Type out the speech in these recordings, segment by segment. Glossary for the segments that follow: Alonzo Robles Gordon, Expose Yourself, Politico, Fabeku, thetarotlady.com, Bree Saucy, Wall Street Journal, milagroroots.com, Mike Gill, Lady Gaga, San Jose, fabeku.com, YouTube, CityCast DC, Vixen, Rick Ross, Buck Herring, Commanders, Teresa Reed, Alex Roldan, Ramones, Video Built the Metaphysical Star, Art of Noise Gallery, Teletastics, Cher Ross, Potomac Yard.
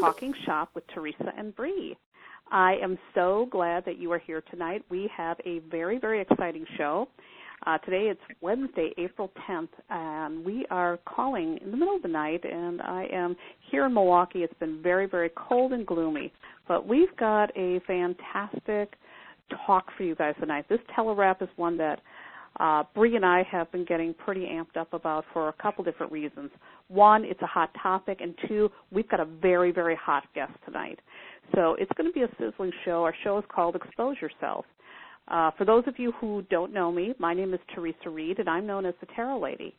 Talking Shop with Teresa and Bree. I am so glad that you are here tonight. We have a very, very exciting show. Today it's Wednesday, April 10th, and we are calling in the middle of the night, and I am here in Milwaukee. It's been very, very cold and gloomy, but we've got a fantastic talk for you guys tonight. This telerap is one that Bree and I have been getting pretty amped up about for a couple different reasons. One, it's a hot topic, and two, we've got a very, very hot guest tonight. So it's going to be a sizzling show. Our show is called Expose Yourself. For those of you who don't know me, my name is Teresa Reed, and I'm known as the Tarot Lady.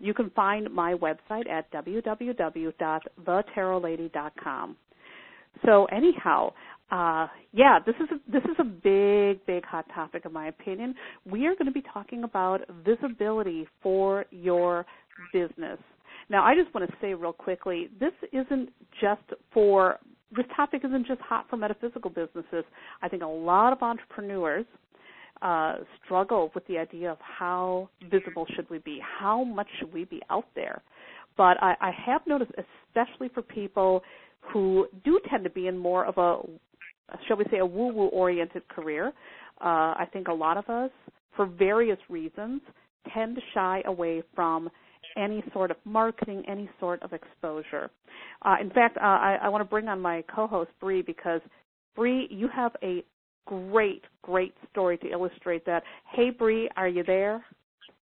You can find my website at www.thetarotlady.com. So anyhow, this is a big, big hot topic in my opinion. We are going to be talking about visibility for your business. Now, I just want to say real quickly, this topic isn't just hot for metaphysical businesses. I think a lot of entrepreneurs struggle with the idea of how visible should we be, how much should we be out there. But I have noticed, especially for people who do tend to be in more of a, shall we say, a woo-woo oriented career, I think a lot of us, for various reasons, tend to shy away from any sort of marketing, any sort of exposure. In fact, I want to bring on my co-host, Bree, because, Bree, you have a great, great story to illustrate that. Hey, Bree, are you there?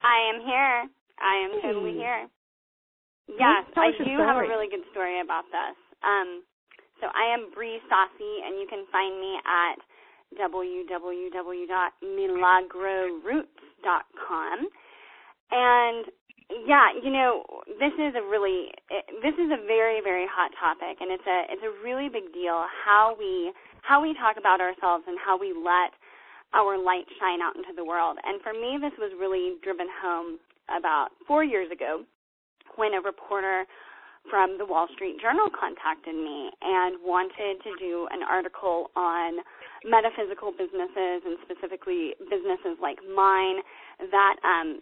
I am here. I am totally here. Yes, I do have a really good story about this. So I am Bree Saucy, and you can find me at www.milagroroots.com. And yeah, you know, this is a very, very hot topic, and it's a really big deal how we talk about ourselves and how we let our light shine out into the world. And for me, this was really driven home about 4 years ago when a reporter from the Wall Street Journal contacted me and wanted to do an article on metaphysical businesses, and specifically businesses like mine that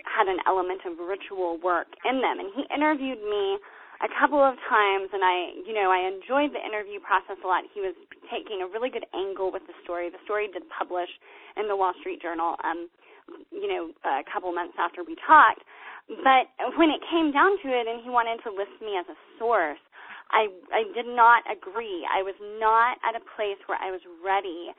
had an element of ritual work in them. And he interviewed me a couple of times, and I enjoyed the interview process a lot. He was taking a really good angle with the story. The story did publish in the Wall Street Journal, a couple months after we talked. But when it came down to it and he wanted to list me as a source, I did not agree. I was not at a place where I was ready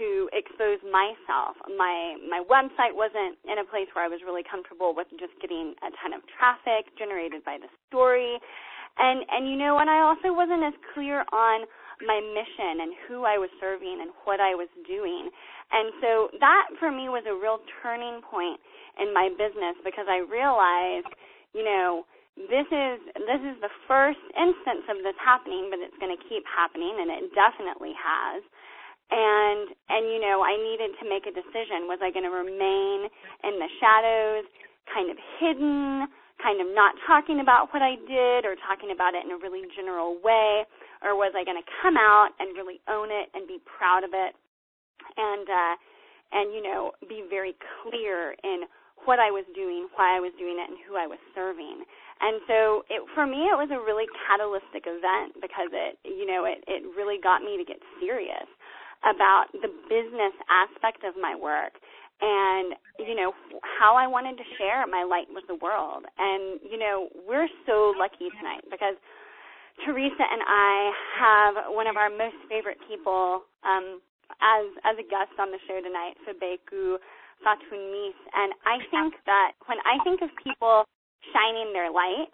to expose myself. My website wasn't in a place where I was really comfortable with just getting a ton of traffic generated by the story. And you know, and I also wasn't as clear on my mission and who I was serving and what I was doing. And so that for me was a real turning point in my business, because I realized, you know, this is the first instance of this happening, but it's going to keep happening, and it definitely has. And you know, I needed to make a decision. Was I going to remain in the shadows, kind of hidden, kind of not talking about what I did or talking about it in a really general way, or was I going to come out and really own it and be proud of it and you know, be very clear in what I was doing, why I was doing it, and who I was serving. And so for me it was a really catalytic event, because it really got me to get serious about the business aspect of my work and, you know, how I wanted to share my light with the world. And, you know, we're so lucky tonight because Teresa and I have one of our most favorite people as a guest on the show tonight, Fabeku, and I think that when I think of people shining their light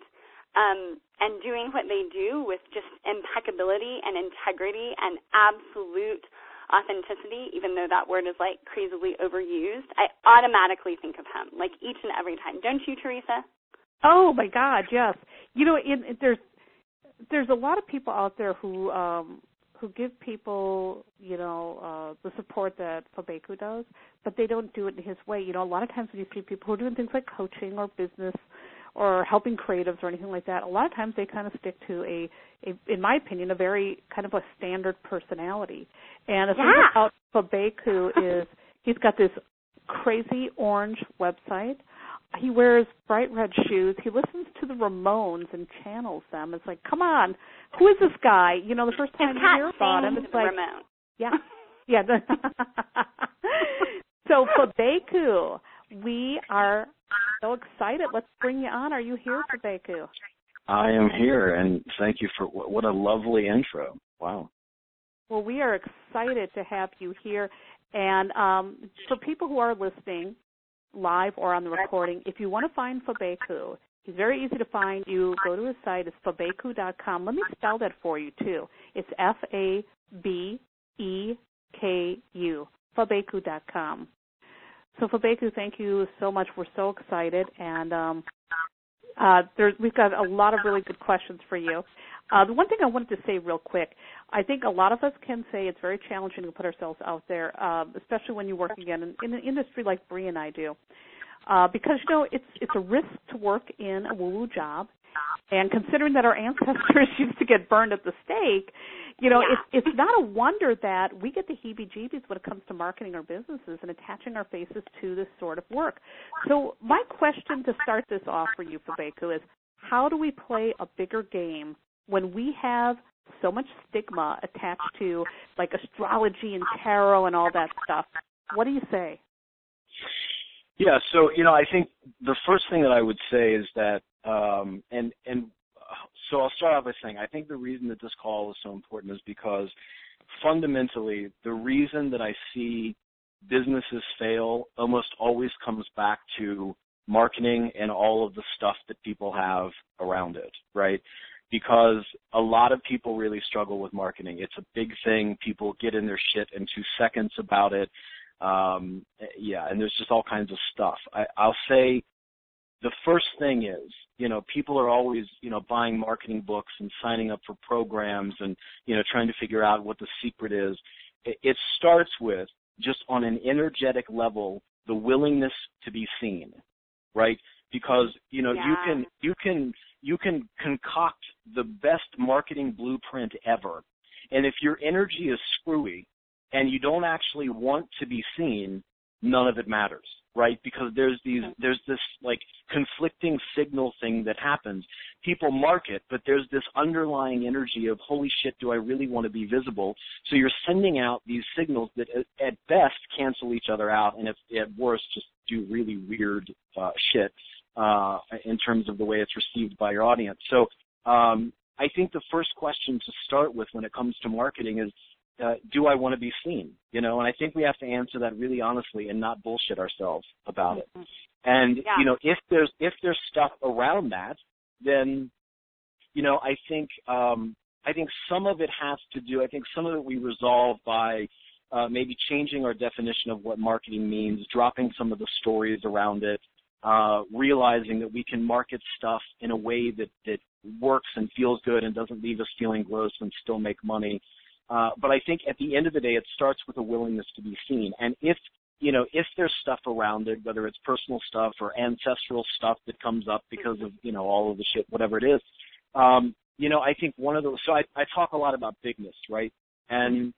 and doing what they do with just impeccability and integrity and absolute authenticity, even though that word is like crazily overused, I automatically think of him, like each and every time. Don't you, Teresa? Oh my God, yes. You know, there's a lot of people out there who give people, you know, the support that Fabeku does, but they don't do it in his way. You know, a lot of times when you see people who are doing things like coaching or business or helping creatives or anything like that, a lot of times they kind of stick to in my opinion, a very kind of a standard personality. And the thing about Fabeku is he's got this crazy orange website. He wears bright red shoes. He listens to the Ramones and channels them. It's like, come on, who is this guy? You know, the first time you hear about him, it's like, Ramones. Yeah, yeah. So Fabeku, we are so excited. Let's bring you on. Are you here, Fabeku? I am here, and thank you for what a lovely intro. Wow. Well, we are excited to have you here, and for people who are listening live or on the recording, if you want to find Fabeku, he's very easy to find. You go to his site. It's fabeku.com. Let me spell that for you, too. It's Fabeku, fabeku.com. So, Fabeku, thank you so much. We're so excited, and we've got a lot of really good questions for you. The one thing I wanted to say real quick, I think a lot of us can say it's very challenging to put ourselves out there, especially when you're working in an industry like Bree and I do, because, you know, it's a risk to work in a woo-woo job. And considering that our ancestors used to get burned at the stake, you know, it's not a wonder that we get the heebie-jeebies when it comes to marketing our businesses and attaching our faces to this sort of work. So my question to start this off for you, Fabeku, is how do we play a bigger game when we have so much stigma attached to, like, astrology and tarot and all that stuff? What do you say? Yeah, so, you know, I think the first thing that I would say is that, so I'll start off by saying I think the reason that this call is so important is because fundamentally the reason that I see businesses fail almost always comes back to marketing and all of the stuff that people have around it, right? Because a lot of people really struggle with marketing. It's a big thing. People get in their shit in 2 seconds about it. And there's just all kinds of stuff. I'll say the first thing is, you know, people are always, you know, buying marketing books and signing up for programs and, you know, trying to figure out what the secret is. It starts with just on an energetic level, the willingness to be seen, right? Because, you know, you can concoct the best marketing blueprint ever. And if your energy is screwy and you don't actually want to be seen, none of it matters, right? Because there's this like conflicting signal thing that happens. People market, but there's this underlying energy of, holy shit, do I really want to be visible? So you're sending out these signals that at best cancel each other out, and at worst just do really weird shit in terms of the way it's received by your audience. So I think the first question to start with when it comes to marketing is, do I want to be seen? You know, and I think we have to answer that really honestly and not bullshit ourselves about it. And, you know, if there's stuff around that, then, you know, I think some of it has to do, I think some of it we resolve by maybe changing our definition of what marketing means, dropping some of the stories around it, realizing that we can market stuff in a way that works and feels good and doesn't leave us feeling gross and still make money. But I think at the end of the day, it starts with a willingness to be seen. And if there's stuff around it, whether it's personal stuff or ancestral stuff that comes up because of, you know, all of the shit, whatever it is, you know, I think one of those, so I talk a lot about bigness, right? And,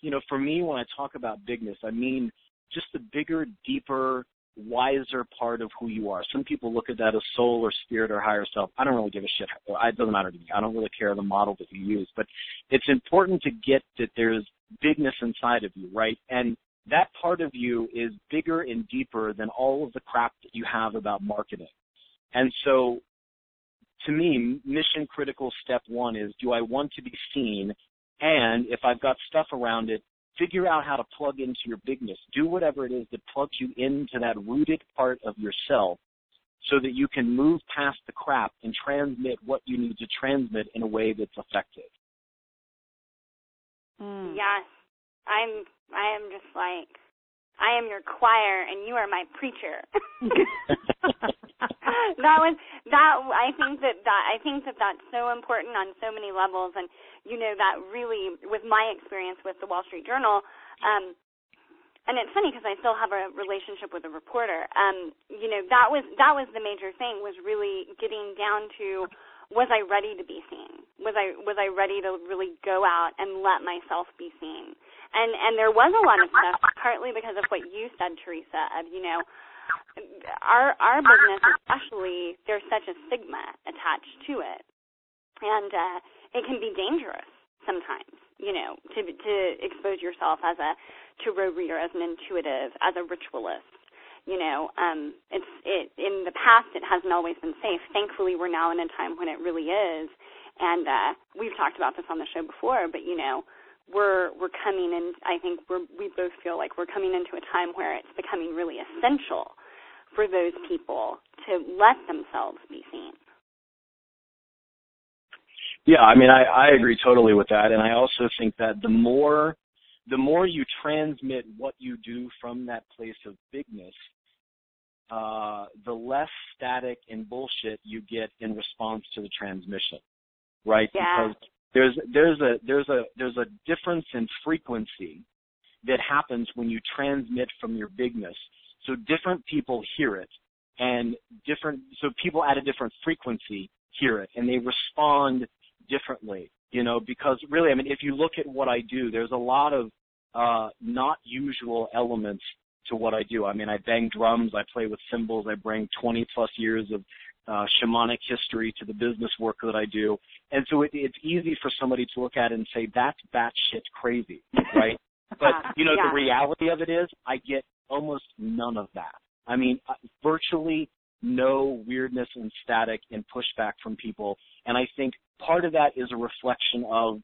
you know, for me, when I talk about bigness, I mean just the bigger, deeper, wiser part of who you are. Some people look at that as soul or spirit or higher self. I don't really give a shit. It doesn't matter to me. I don't really care the model that you use. But it's important to get that there's bigness inside of you, right? And that part of you is bigger and deeper than all of the crap that you have about marketing. And so, to me, mission critical step one is, do I want to be seen? And if I've got stuff around it, figure out how to plug into your bigness. Do whatever it is that plugs you into that rooted part of yourself so that you can move past the crap and transmit what you need to transmit in a way that's effective. Yes. I am just like, I am your choir and you are my preacher. I think that's so important on so many levels. And you know, that really was my experience with the Wall Street Journal. And it's funny because I still have a relationship with a reporter. You know, that was the major thing, was really getting down to, was I ready to be seen? Was I ready to really go out and let myself be seen? And there was a lot of stuff, partly because of what you said, Teresa, of, you know, our business especially, there's such a stigma attached to it, and it can be dangerous sometimes, you know, to expose yourself as a tarot reader, as an intuitive, as a ritualist. You know, it's in the past it hasn't always been safe. Thankfully, we're now in a time when it really is, and we've talked about this on the show before. But you know, we're coming in. I think we both feel like we're coming into a time where it's becoming really essential for those people to let themselves be seen. Yeah, I mean, I agree totally with that, and I also think that the more you transmit what you do from that place of bigness, the less static and bullshit you get in response to the transmission, right? Yeah. Because there's a difference in frequency that happens when you transmit from your bigness. So different people hear it, so people at a different frequency hear it, and they respond differently. You know, because really, I mean, if you look at what I do, there's a lot of not usual elements to what I do. I mean, I bang drums, I play with cymbals, I bring 20 plus years of shamanic history to the business work that I do. And so it's easy for somebody to look at and say, that's batshit crazy, right? But, you know, yeah. The reality of it is I get almost none of that. I mean, virtually no weirdness and static and pushback from people. And I think part of that is a reflection of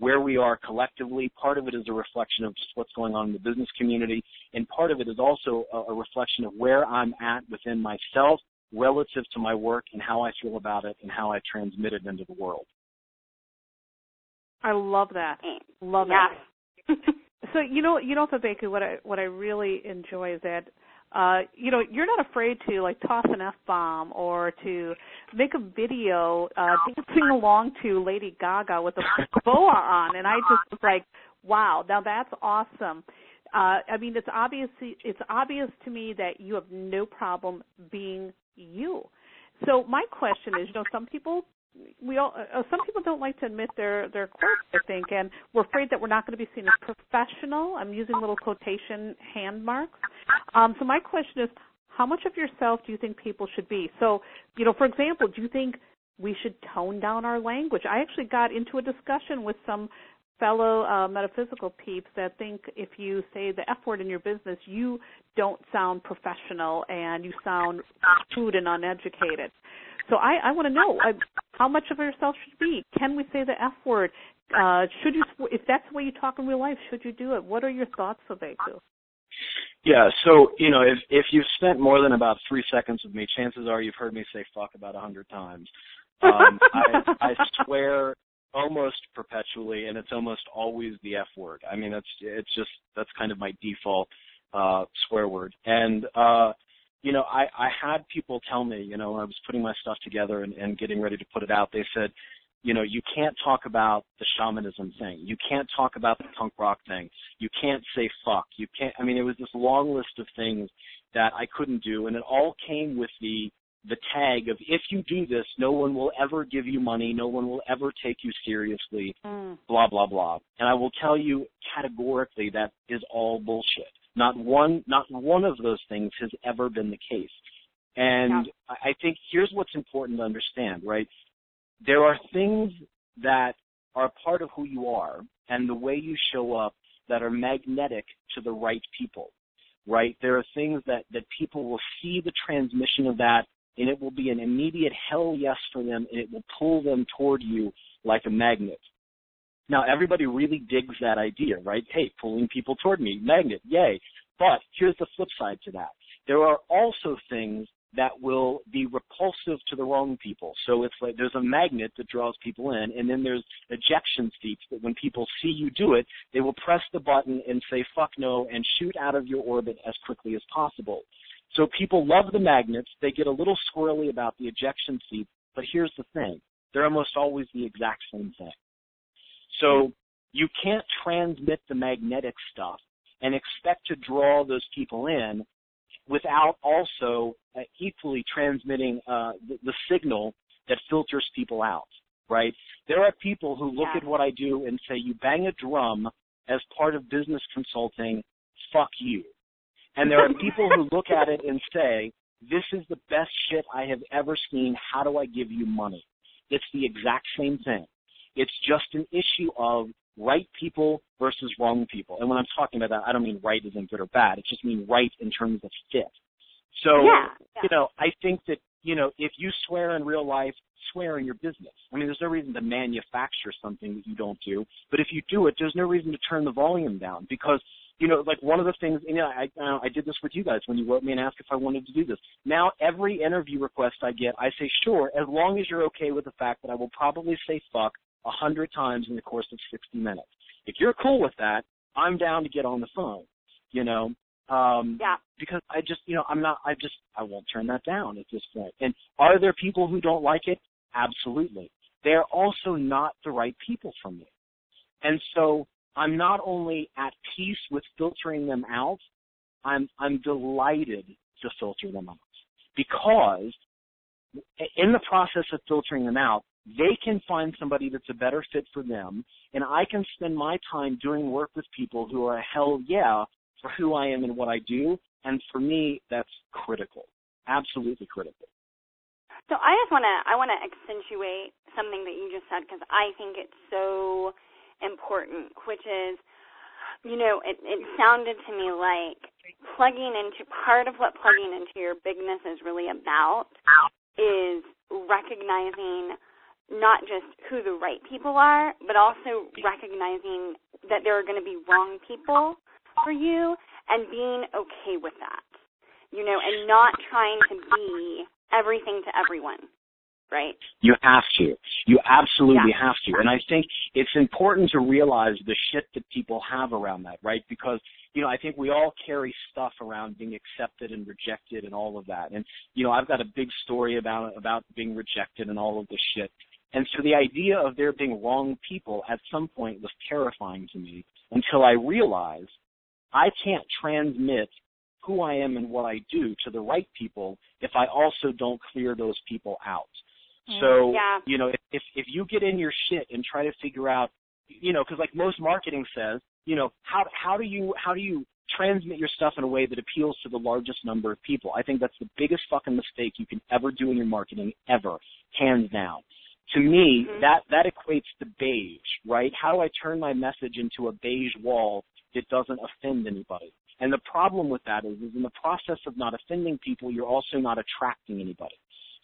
where we are collectively. Part of it is a reflection of just what's going on in the business community. And part of it is also a reflection of where I'm at within myself relative to my work and how I feel about it and how I transmit it into the world. I love that. Love it. So, you know, Fabeku, what I really enjoy is that you know, you're not afraid to, like, toss an F-bomb or to make a video dancing along to Lady Gaga with a boa on, and I just was like, wow, now that's awesome. I mean, it's obvious to me that you have no problem being you. So my question is, you know, some people don't like to admit their quirks, I think, and we're afraid that we're not going to be seen as professional. I'm using little quotation hand marks. So my question is, how much of yourself do you think people should be? So, you know, for example, do you think we should tone down our language? I actually got into a discussion with some fellow metaphysical peeps that think if you say the F word in your business, you don't sound professional and you sound crude and uneducated. So I want to know how much of yourself should be. Can we say the F word? Should you, if that's the way you talk in real life, should you do it? What are your thoughts, Fabeku? Yeah, so, you know, if you've spent more than about 3 seconds with me, chances are you've heard me say fuck about 100 times. I swear almost perpetually, and it's almost always the F word. I mean, that's kind of my default swear word. And, you know, I had people tell me, you know, when I was putting my stuff together and getting ready to put it out, they said, you know, you can't talk about the shamanism thing. You can't talk about the punk rock thing. You can't say fuck. You can't. I mean, it was this long list of things that I couldn't do, and it all came with the tag of, if you do this, no one will ever give you money, no one will ever take you seriously, blah, blah, blah. And I will tell you categorically that is all bullshit. Not one of those things has ever been the case. And yeah. I think here's what's important to understand, right? There are things that are part of who you are and the way you show up that are magnetic to the right people, right? There are things that people will see the transmission of that, and it will be an immediate hell yes for them, and it will pull them toward you like a magnet. Now, everybody really digs that idea, right? Hey, pulling people toward me, magnet, yay. But here's the flip side to that. There are also things that will be repulsive to the wrong people. So it's like there's a magnet that draws people in, and then there's ejection seats that when people see you do it, they will press the button and say, fuck no, and shoot out of your orbit as quickly as possible. So people love the magnets. They get a little squirrely about the ejection seats, but here's the thing. They're almost always the exact same thing. So you can't transmit the magnetic stuff and expect to draw those people in without also equally transmitting the signal that filters people out, right? There are people who look at what I do and say, you bang a drum as part of business consulting, fuck you. And there are people who look at it and say, this is the best shit I have ever seen. How do I give you money? It's the exact same thing. It's just an issue of right people versus wrong people. And when I'm talking about that, I don't mean right as in good or bad. It just means right in terms of fit. So, you know, I think that, you know, if you swear in real life, swear in your business. I mean, there's no reason to manufacture something that you don't do. But if you do it, there's no reason to turn the volume down because, you know, like one of the things, and I did this with you guys when you wrote me and asked if I wanted to do this. Now every interview request I get, I say, sure, as long as you're okay with the fact that I will probably say fuck 100 times in the course of 60 minutes. If you're cool with that, I'm down to get on the phone, you know. Because I just, you know, I won't turn that down at this point. And are there people who don't like it? Absolutely. They're also not the right people for me. And so I'm not only at peace with filtering them out, I'm delighted to filter them out because in the process of filtering them out, they can find somebody that's a better fit for them, and I can spend my time doing work with people who are a hell yeah for who I am and what I do, and for me, that's critical, absolutely critical. So I just want to accentuate something that you just said because I think it's so important, which is, you know, it sounded to me like plugging into part of what plugging into your bigness is really about is recognizing not just who the right people are, but also recognizing that there are going to be wrong people for you and being okay with that, you know, and not trying to be everything to everyone, right? You have to. You absolutely have to. And I think it's important to realize the shit that people have around that, right? Because, you know, I think we all carry stuff around being accepted and rejected and all of that. And, you know, I've got a big story about being rejected and all of this shit. And so the idea of there being wrong people at some point was terrifying to me until I realized I can't transmit who I am and what I do to the right people if I also don't clear those people out. So, you know, if you get in your shit and try to figure out, you know, because like most marketing says, you know, how do you transmit your stuff in a way that appeals to the largest number of people? I think that's the biggest fucking mistake you can ever do in your marketing, ever, hands down. To me, that equates to beige, right? How do I turn my message into a beige wall that doesn't offend anybody? And the problem with that is in the process of not offending people, you're also not attracting anybody.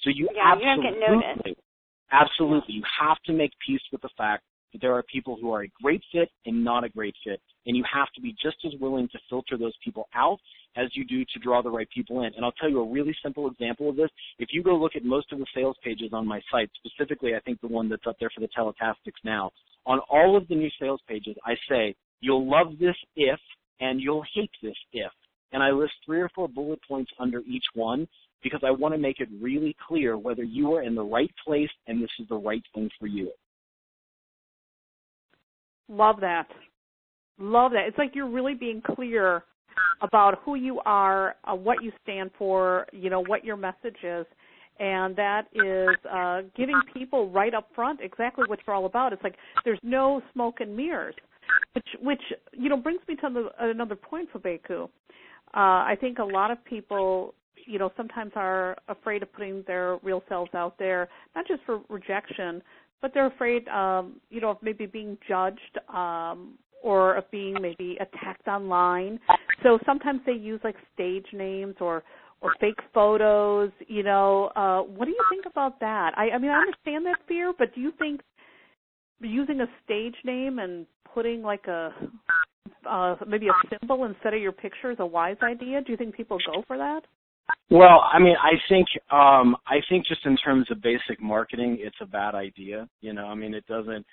So you absolutely, you have to make peace with the fact that there are people who are a great fit and not a great fit, and you have to be just as willing to filter those people out as you do to draw the right people in. And I'll tell you a really simple example of this. If you go look at most of the sales pages on my site, specifically I think the one that's up there for the Teletastics now, on all of the new sales pages I say, you'll love this if, and you'll hate this if. And I list 3 or 4 bullet points under each one because I want to make it really clear whether you are in the right place and this is the right thing for you. Love that. Love that. It's like you're really being clear about who you are, what you stand for, you know, what your message is. And that is giving people right up front exactly what you're all about. It's like there's no smoke and mirrors, which you know, brings me to another point for Fabeku. I think a lot of people, you know, sometimes are afraid of putting their real selves out there, not just for rejection, but they're afraid, you know, of maybe being judged or of being maybe attacked online. So sometimes they use, like, stage names or fake photos, you know. What do you think about that? I mean, I understand that fear, but do you think using a stage name and putting, like, maybe a symbol instead of your picture is a wise idea? Do you think people go for that? Well, I mean, I think just in terms of basic marketing, it's a bad idea. You know, I mean, it doesn't,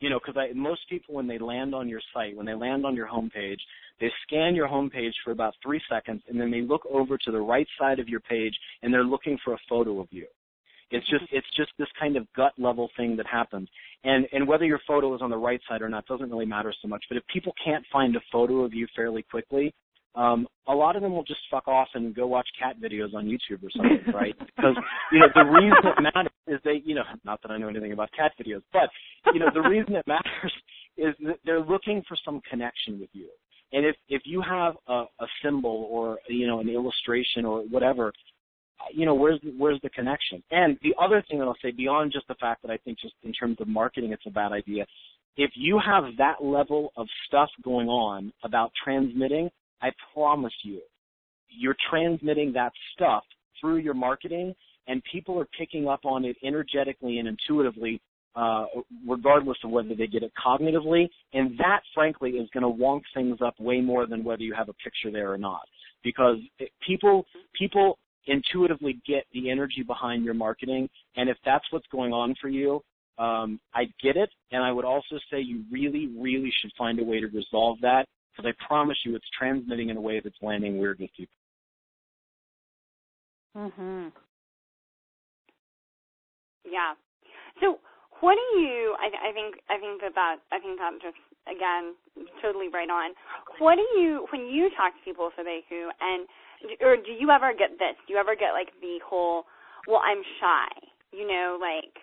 you know, because most people when they land on your site, when they land on your homepage, they scan your homepage for about 3 seconds, and then they look over to the right side of your page, and they're looking for a photo of you. It's just this kind of gut level thing that happens. And whether your photo is on the right side or not doesn't really matter so much. But if people can't find a photo of you fairly quickly, a lot of them will just fuck off and go watch cat videos on YouTube or something, right? Because, you know, the reason it matters is they, you know, not that I know anything about cat videos, but, you know, the reason it matters is that they're looking for some connection with you. And if you have a symbol or, you know, an illustration or whatever, you know, where's the connection? And the other thing that I'll say, beyond just the fact that I think just in terms of marketing it's a bad idea, if you have that level of stuff going on about transmitting, I promise you, you're transmitting that stuff through your marketing, and people are picking up on it energetically and intuitively, regardless of whether they get it cognitively. And that, frankly, is going to wonk things up way more than whether you have a picture there or not, because people intuitively get the energy behind your marketing. And if that's what's going on for you, I get it. And I would also say you really, really should find a way to resolve that, because I promise you it's transmitting in a way that's landing weird with people. Mm-hmm. Yeah. So what do you? I think that just again totally right on. What do you when you talk to people, Fabeku, or do you ever get this? Do you ever get like the whole, well, I'm shy, you know, like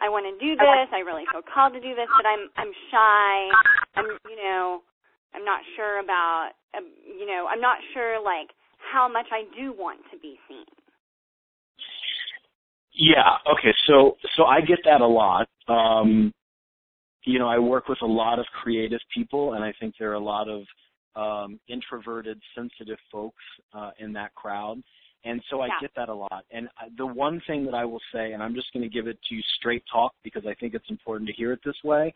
I want to do this, I really feel called to do this, but I'm shy, I'm not sure about, I'm not sure like how much I do want to be seen. Yeah. Okay. So I get that a lot. I work with a lot of creative people, and I think there are a lot of introverted, sensitive folks in that crowd. And so I get that a lot. And the one thing that I will say, and I'm just going to give it to you straight talk because I think it's important to hear it this way.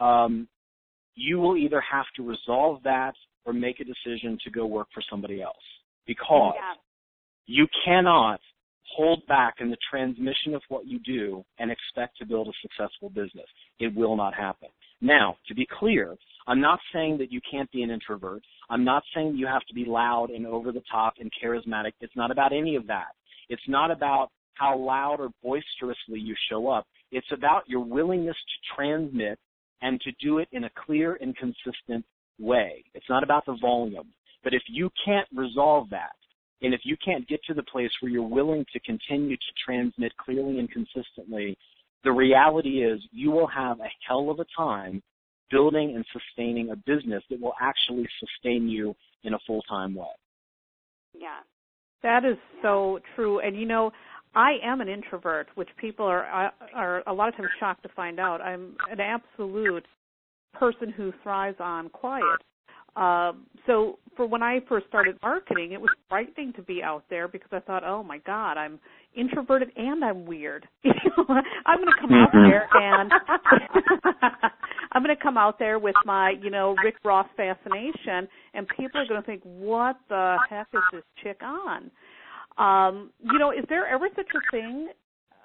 You will either have to resolve that or make a decision to go work for somebody else, because you cannot hold back in the transmission of what you do and expect to build a successful business. It will not happen. Now, to be clear, I'm not saying that you can't be an introvert. I'm not saying you have to be loud and over the top and charismatic. It's not about any of that. It's not about how loud or boisterously you show up. It's about your willingness to transmit and to do it in a clear and consistent way. It's not about the volume. But if you can't resolve that, and if you can't get to the place where you're willing to continue to transmit clearly and consistently, the reality is you will have a hell of a time building and sustaining a business that will actually sustain you in a full-time way. Yeah. That is so true. And, I am an introvert, which people are a lot of times shocked to find out. I'm an absolute person who thrives on quiet. So for when I first started marketing, it was frightening to be out there because I thought, oh, my God, I'm introverted and I'm weird. I'm going to come out there and I'm going to come out there with my, Rick Ross fascination, and people are going to think, what the heck is this chick on? Is there ever such a thing?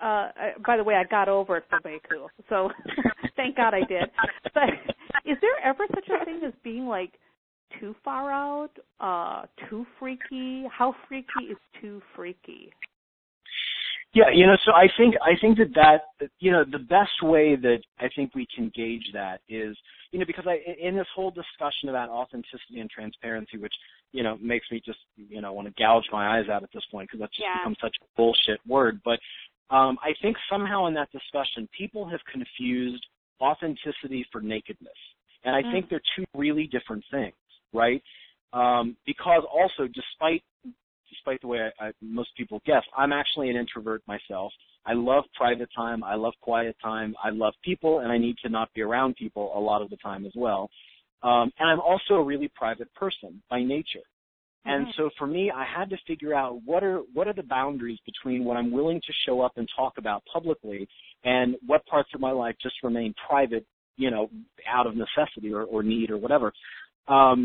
By the way, I got over it for Fabeku, so thank God I did. But is there ever such a thing as being, too far out, too freaky? How freaky is too freaky? Yeah, so I think that the best way that I think we can gauge that is, because in this whole discussion about authenticity and transparency, which, makes me just, want to gouge my eyes out at this point because that's just become such a bullshit word. But I think somehow in that discussion, people have confused authenticity for nakedness. And I think they're two really different things, right? Because also, despite the way most people guess, I'm actually an introvert myself. I love private time. I love quiet time. I love people, and I need to not be around people a lot of the time as well. And I'm also a really private person by nature. And so for me, I had to figure out what are the boundaries between what I'm willing to show up and talk about publicly and what parts of my life just remain private, out of necessity or need or whatever. And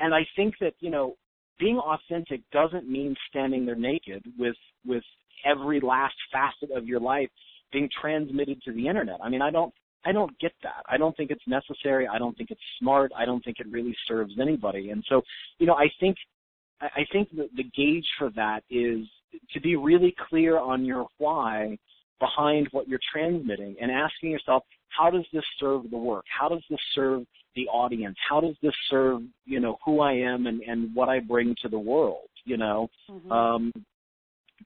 I think that, being authentic doesn't mean standing there naked with every last facet of your life being transmitted to the internet. I mean, I don't get that. I don't think it's necessary. I don't think it's smart. I don't think it really serves anybody. And so, I think the gauge for that is to be really clear on your why behind what you're transmitting and asking yourself, how does this serve the work? How does this serve the audience? How does this serve, who I am and what I bring to the world,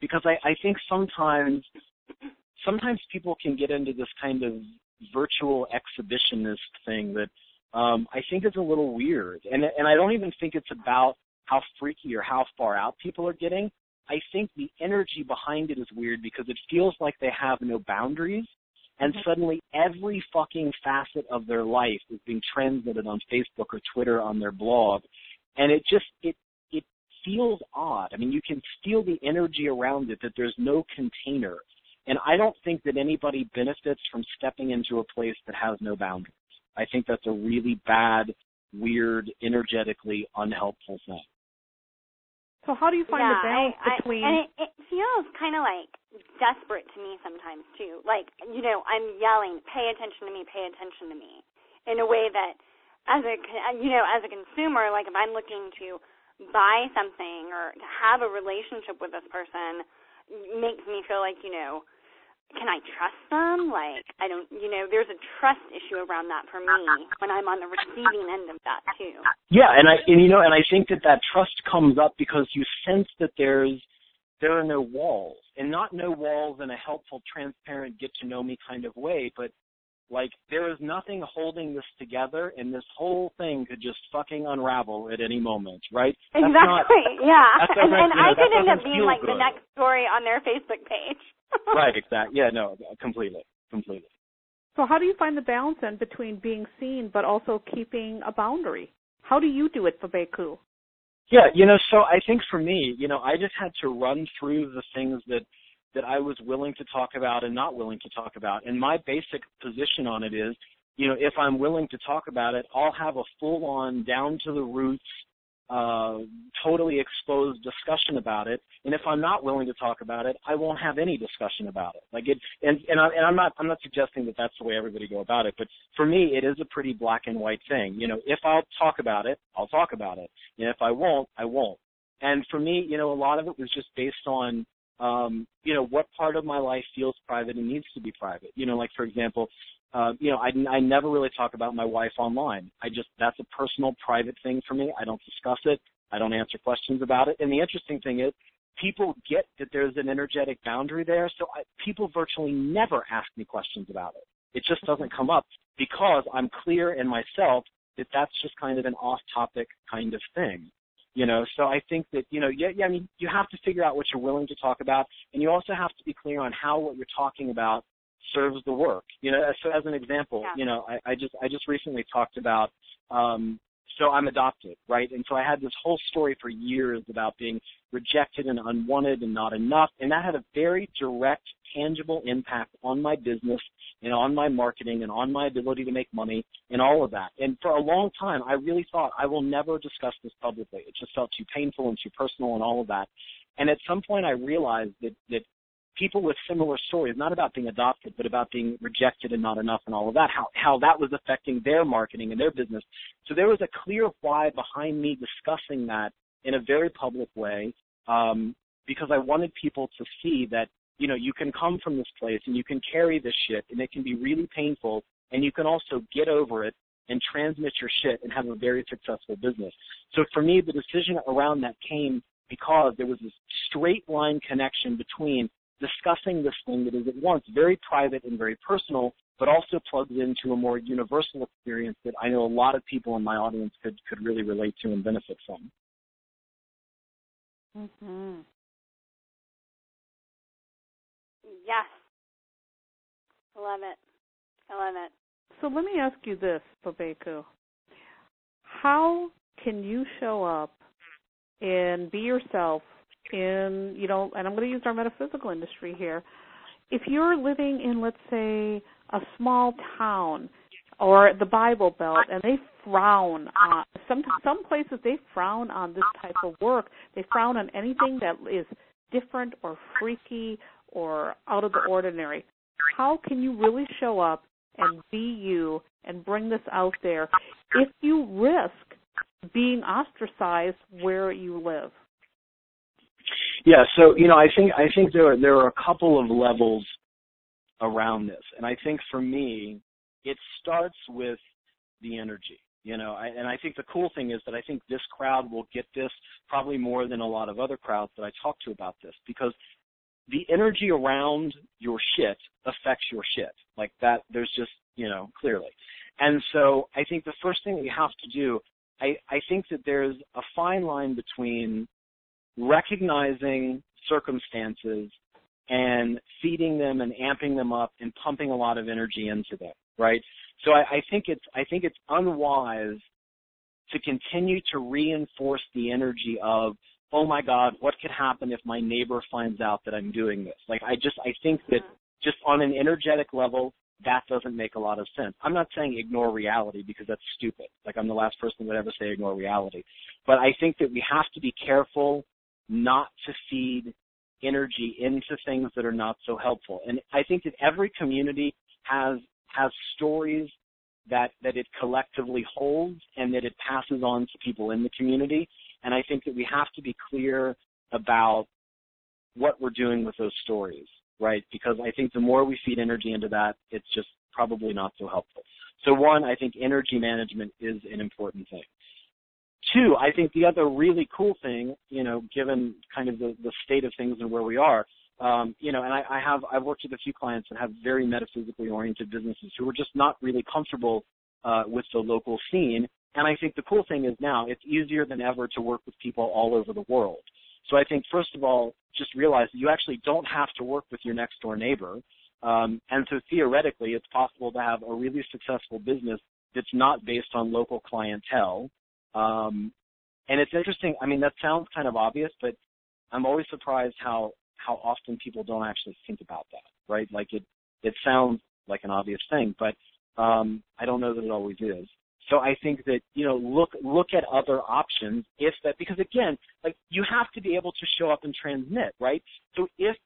Because I think sometimes people can get into this kind of virtual exhibitionist thing that I think it's a little weird. And I don't even think it's about how freaky or how far out people are getting. I think the energy behind it is weird because it feels like they have no boundaries, and suddenly every fucking facet of their life is being transmitted on Facebook or Twitter, on their blog, and it just it feels odd. I mean, you can feel the energy around it, that there's no container, and I don't think that anybody benefits from stepping into a place that has no boundaries. I think that's a really bad, weird, energetically unhelpful thing. So how do you find the balance between... And it feels kind of like desperate to me sometimes, too. Like, you know, I'm yelling, pay attention to me, in a way that, as a, you know, as a consumer, like if I'm looking to buy something or to have a relationship with this person, makes me feel like, you know, can I trust them? Like, I don't, you know, there's a trust issue around that for me when I'm on the receiving end of that too. Yeah, and I think that trust comes up because you sense that there are no walls, and not no walls in a helpful, transparent, get to know me kind of way, but like there is nothing holding this together, and this whole thing could just fucking unravel at any moment, right? Exactly. I could end up being like good. The next story on their Facebook page. Right, exactly. Yeah, no, completely. So how do you find the balance then between being seen but also keeping a boundary? How do you do it, Fabeku? Yeah, you know, so I think for me, you know, I just had to run through the things that I was willing to talk about and not willing to talk about. And my basic position on it is, you know, if I'm willing to talk about it, I'll have a full-on, down-to-the-roots, totally exposed discussion about it, and if I'm not willing to talk about it, I won't have any discussion about it. Like it, I'm not suggesting that that's the way everybody go about it, but for me, it is a pretty black and white thing. You know, if I'll talk about it, I'll talk about it, and if I won't, I won't. And for me, you know, a lot of it was just based on, you know, what part of my life feels private and needs to be private. You know, like for example, you know, I never really talk about my wife online. That's a personal, private thing for me. I don't discuss it. I don't answer questions about it. And the interesting thing is people get that there's an energetic boundary there, so people virtually never ask me questions about it. It just doesn't come up because I'm clear in myself that that's just kind of an off-topic kind of thing. You know, so I think that, you know, I mean, you have to figure out what you're willing to talk about, and you also have to be clear on how what you're talking about serves the work. You know, so as an example, you know, I just recently talked about, so I'm adopted, right? And so I had this whole story for years about being rejected and unwanted and not enough, and that had a very direct, tangible impact on my business and on my marketing and on my ability to make money and all of that. And for a long time, I really thought I will never discuss this publicly. It just felt too painful and too personal and all of that. And at some point, I realized that people with similar stories, not about being adopted, but about being rejected and not enough and all of that, how that was affecting their marketing and their business. So there was a clear why behind me discussing that in a very public way, because I wanted people to see that, you know, you can come from this place and you can carry this shit and it can be really painful, and you can also get over it and transmit your shit and have a very successful business. So for me, the decision around that came because there was this straight line connection between discussing this thing that is at once very private and very personal, but also plugs into a more universal experience that I know a lot of people in my audience could really relate to and benefit from. Mm-hmm. Yes. I love it. So let me ask you this, Fabeku. How can you show up and be yourself in, you know, and I'm going to use our metaphysical industry here, if you're living in, let's say, a small town or the Bible Belt, and they frown on, some places they frown on this type of work. They frown on anything that is different or freaky or out of the ordinary. How can you really show up and be you and bring this out there if you risk being ostracized where you live? Yeah, so, you know, I think there are a couple of levels around this. And I think for me, it starts with the energy, you know. And I think the cool thing is that I think this crowd will get this probably more than a lot of other crowds that I talk to about this, because the energy around your shit affects your shit. Like that, there's just, you know, clearly. And so I think the first thing that you have to do, I think that there's a fine line between recognizing circumstances and feeding them and amping them up and pumping a lot of energy into them, right? So I think it's unwise to continue to reinforce the energy of, oh my God, what could happen if my neighbor finds out that I'm doing this? Like I think that just on an energetic level, that doesn't make a lot of sense. I'm not saying ignore reality because that's stupid. Like I'm the last person that would ever say ignore reality. But I think that we have to be careful not to feed energy into things that are not so helpful. And I think that every community has stories that it collectively holds and that it passes on to people in the community. And I think that we have to be clear about what we're doing with those stories, right? Because I think the more we feed energy into that, it's just probably not so helpful. So one, I think energy management is an important thing. Two, I think the other really cool thing, you know, given kind of the state of things and where we are, you know, and I've worked with a few clients that have very metaphysically oriented businesses who are just not really comfortable with the local scene. And I think the cool thing is now it's easier than ever to work with people all over the world. So I think, first of all, just realize that you actually don't have to work with your next door neighbor. And so theoretically, it's possible to have a really successful business that's not based on local clientele. And it's interesting. I mean, that sounds kind of obvious, but I'm always surprised how often people don't actually think about that, right? Like it sounds like an obvious thing, but I don't know that it always is. So I think that, you know, look at other options if that, because again, like you have to be able to show up and transmit, right? So if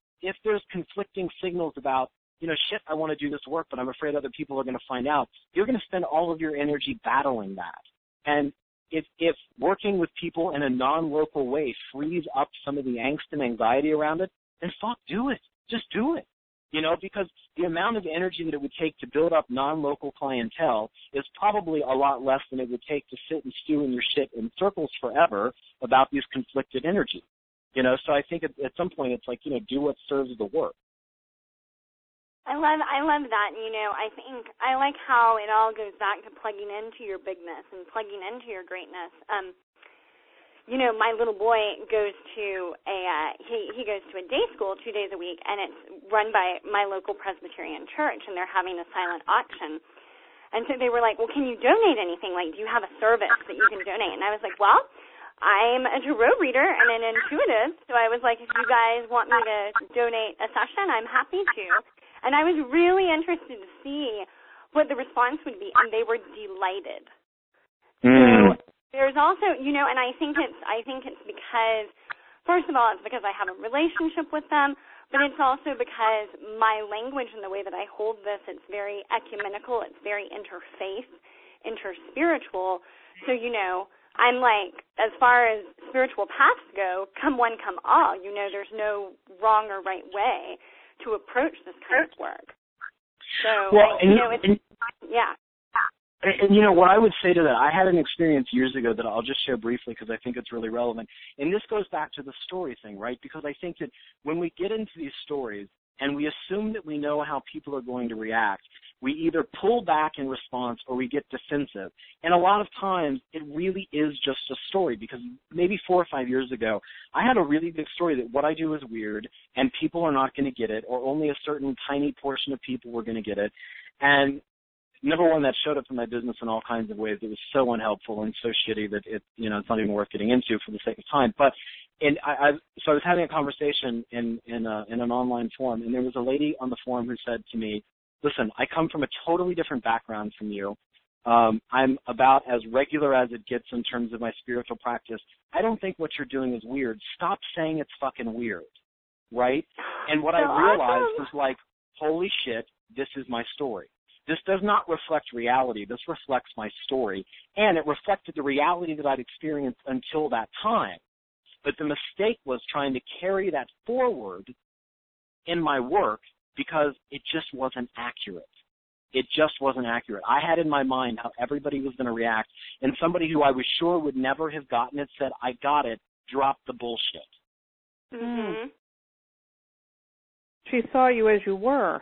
there's conflicting signals about, you know, shit, I want to do this work, but I'm afraid other people are going to find out, you're going to spend all of your energy battling that. And if working with people in a non-local way frees up some of the angst and anxiety around it, then fuck, do it. Just do it. You know, because the amount of energy that it would take to build up non-local clientele is probably a lot less than it would take to sit and stew in your shit in circles forever about these conflicted energies. You know, so I think at some point it's like, you know, do what serves the work. I love that. You know, I think I like how it all goes back to plugging into your bigness and plugging into your greatness. You know, my little boy goes to he goes to a day school 2 days a week, and it's run by my local Presbyterian church, and they're having a silent auction. And so they were like, well, can you donate anything? Like, do you have a service that you can donate? And I was like, well, I'm a tarot reader and an intuitive, so I was like, if you guys want me to donate a session, I'm happy to. And I was really interested to see what the response would be, and they were delighted. Mm. So, there's also, you know, and I think it's because, first of all, it's because I have a relationship with them, but it's also because my language and the way that I hold this, it's very ecumenical, it's very interfaith, interspiritual. So, you know, I'm like, as far as spiritual paths go, come one, come all. You know, there's no wrong or right way to approach this kind of work. So, well, you know, it's, yeah. And, you know, what I would say to that, I had an experience years ago that I'll just share briefly because I think it's really relevant. And this goes back to the story thing, right? Because I think that when we get into these stories and we assume that we know how people are going to react, we either pull back in response or we get defensive. And a lot of times it really is just a story, because maybe 4 or 5 years ago, I had a really big story that what I do is weird and people are not going to get it, or only a certain tiny portion of people were going to get it. And number one, that showed up in my business in all kinds of ways. It was so unhelpful and so shitty that it, you know, it's not even worth getting into for the sake of time. But, and so I was having a conversation in an online forum, and there was a lady on the forum who said to me, "Listen, I come from a totally different background from you. I'm about as regular as it gets in terms of my spiritual practice. I don't think what you're doing is weird. Stop saying it's fucking weird," right? And what I realized was like, holy shit, this is my story. This does not reflect reality. This reflects my story. And it reflected the reality that I'd experienced until that time. But the mistake was trying to carry that forward in my work, because it just wasn't accurate. It just wasn't accurate. I had in my mind how everybody was going to react. And somebody who I was sure would never have gotten it said, "I got it. Drop the bullshit." Mm-hmm. She saw you as you were.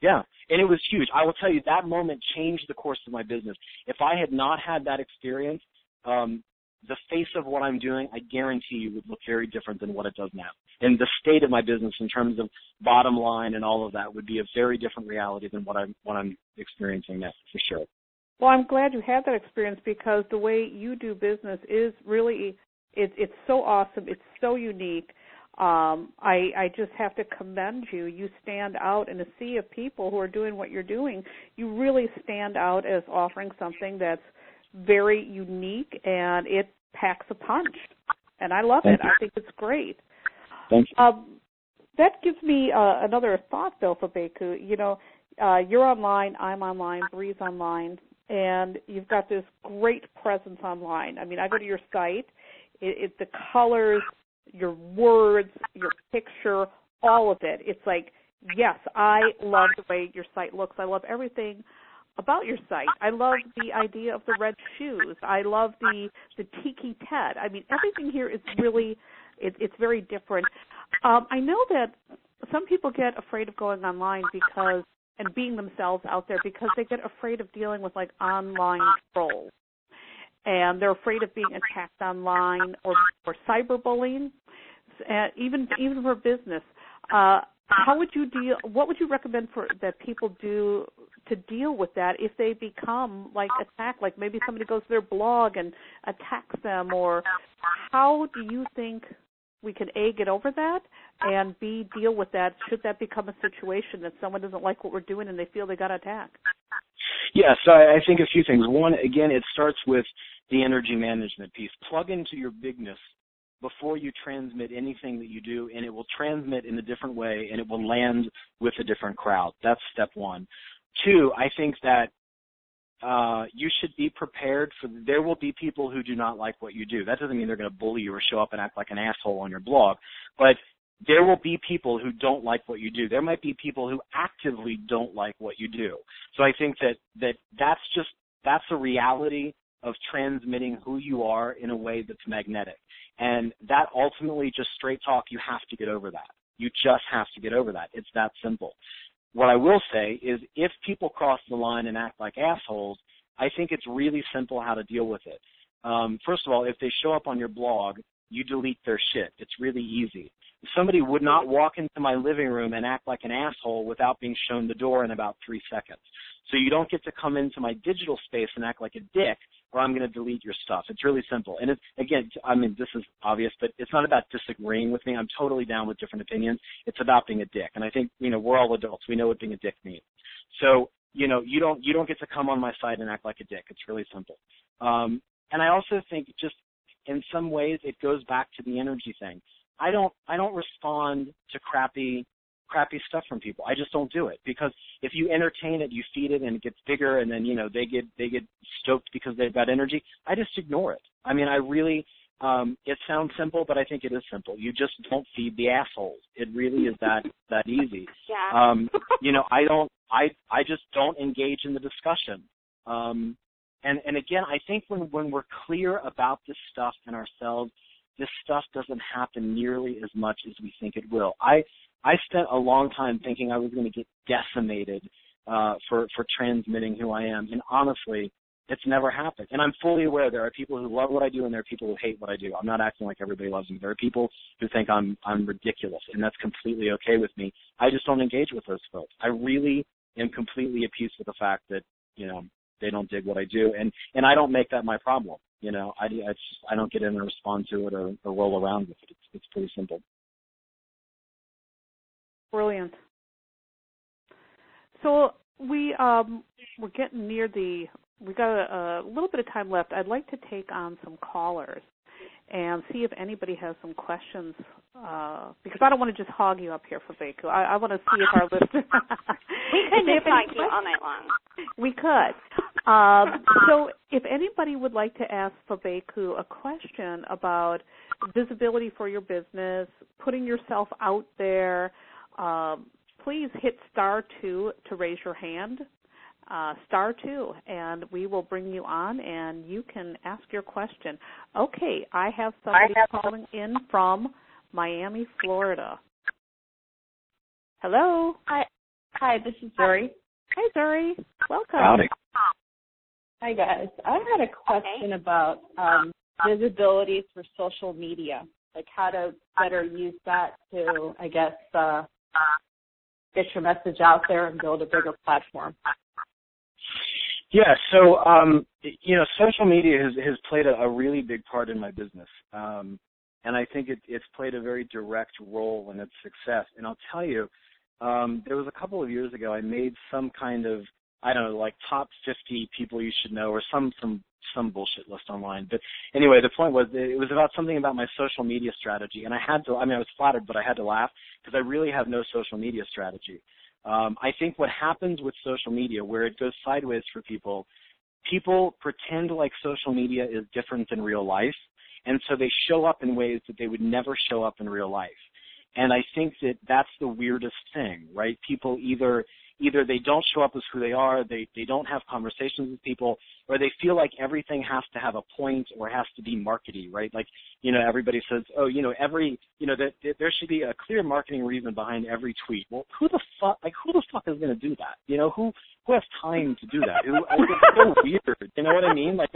Yeah, and it was huge. I will tell you, that moment changed the course of my business. If I had not had that experience, the face of what I'm doing, I guarantee you, would look very different than what it does now. And the state of my business in terms of bottom line and all of that would be a very different reality than what I'm experiencing now, for sure. Well, I'm glad you had that experience, because the way you do business is really, it's so awesome. It's so unique. I just have to commend you. You stand out in a sea of people who are doing what you're doing. You really stand out as offering something that's very unique, and it packs a punch. And I love it. Thank you. I think it's great. Thank you. That gives me another thought, though, Fabeku. You know, you're online, I'm online, Bree's online, and you've got this great presence online. I mean, I go to your site. It the colors, your words, your picture, all of it. It's like, yes, I love the way your site looks. I love everything about your site. I love the idea of the red shoes. I love the tiki tent. I mean, everything here is really, it's very different. I know that some people get afraid of going online because, and being themselves out there, because they get afraid of dealing with, like, online trolls. And they're afraid of being attacked online or cyberbullying, even for business. How would you deal? What would you recommend that people do to deal with that if they become attacked? Like maybe somebody goes to their blog and attacks them, or how do you think we can A, get over that, and B, deal with that? Should that become a situation that someone doesn't like what we're doing and they feel they got attacked? Yes, I think a few things. One, again, it starts with the energy management piece. Plug into your bigness before you transmit anything that you do, and it will transmit in a different way, and it will land with a different crowd. That's step one. Two, I think that you should be prepared for there will be people who do not like what you do. That doesn't mean they're going to bully you or show up and act like an asshole on your blog, but there will be people who don't like what you do. There might be people who actively don't like what you do. So I think that's a reality of transmitting who you are in a way that's magnetic. And that ultimately, just straight talk, you have to get over that. You just have to get over that. It's that simple. What I will say is, if people cross the line and act like assholes, I think it's really simple how to deal with it. First of all, if they show up on your blog, you delete their shit. It's really easy. Somebody would not walk into my living room and act like an asshole without being shown the door in about 3 seconds. So you don't get to come into my digital space and act like a dick, or I'm going to delete your stuff. It's really simple. And it's, again, I mean, this is obvious, but it's not about disagreeing with me. I'm totally down with different opinions. It's about being a dick. And I think, you know, we're all adults. We know what being a dick means. So, you know, you don't get to come on my site and act like a dick. It's really simple. And I also think, just in some ways, it goes back to the energy thing. I don't respond to crappy stuff from people. I just don't do it, because if you entertain it, you feed it, and it gets bigger, and then, you know, they get stoked because they've got energy. I just ignore it. I mean, I really, it sounds simple, but I think it is simple. You just don't feed the assholes. It really is that easy. Yeah. You know, I just don't engage in the discussion. And again, I think when we're clear about this stuff in ourselves, this stuff doesn't happen nearly as much as we think it will. I spent a long time thinking I was going to get decimated for transmitting who I am. And honestly, it's never happened. And I'm fully aware there are people who love what I do, and there are people who hate what I do. I'm not acting like everybody loves me. There are people who think I'm ridiculous, and that's completely okay with me. I just don't engage with those folks. I really am completely at peace with the fact that, you know, they don't dig what I do. And I don't make that my problem. You know, I don't get in and respond to it or roll around with it. It's pretty simple. Brilliant. So we're getting near we got a little bit of time left. I'd like to take on some callers and see if anybody has some questions, because I don't want to just hog you up here, Fabeku. I want to see if our listeners... We could just hog you all night long. We could. So if anybody would like to ask Fabeku a question about visibility for your business, putting yourself out there, please hit *2 to raise your hand. *2, and we will bring you on, and you can ask your question. Okay, I have somebody calling in from Miami, Florida. Hello. Hi. Hi, this is Zuri. Hi, Zuri. Welcome. Howdy. Hi, guys. I had a question about visibility for social media, like how to better use that to, I guess, get your message out there and build a bigger platform. Yeah, so, social media has played a really big part in my business, and I think it's played a very direct role in its success. And I'll tell you, there was a couple of years ago I made some kind of, I don't know, like top 50 people you should know or some bullshit list online. But anyway, the point was it was about something about my social media strategy, and I was flattered, but I had to laugh because I really have no social media strategy. I think what happens with social media, where it goes sideways for people pretend like social media is different than real life, and so they show up in ways that they would never show up in real life. And I think that's the weirdest thing, right? People either they don't show up as who they are, they don't have conversations with people, or they feel like everything has to have a point or has to be markety, right? Like, everybody says, there should be a clear marketing reason behind every tweet. Well, who the fuck is going to do that? Who has time to do that? It's so weird. You know what I mean? Like,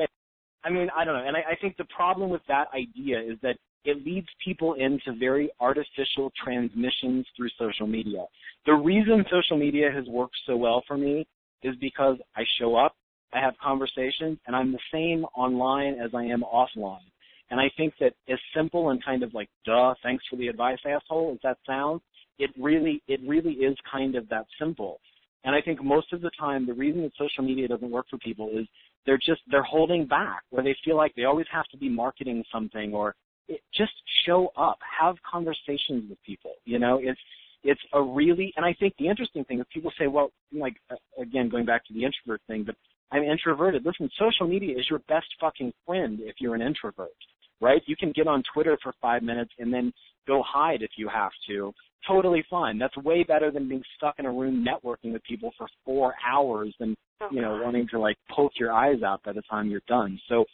I don't know. And I think the problem with that idea is that it leads people into very artificial transmissions through social media. The reason social media has worked so well for me is because I show up, I have conversations, and I'm the same online as I am offline. And I think that as simple and kind of like, duh, thanks for the advice, asshole, as that sounds, it really is kind of that simple. And I think most of the time the reason that social media doesn't work for people is they're holding back, where they feel like they always have to be marketing something or just show up, have conversations with people. It's a really, and I think the interesting thing is people say, well, like, again, going back to the introvert thing, but I'm introverted. Listen, social media is your best fucking friend if you're an introvert, right? You can get on Twitter for 5 minutes and then go hide if you have to. Totally fine. That's way better than being stuck in a room networking with people for 4 hours and, wanting to, like, poke your eyes out by the time you're done. So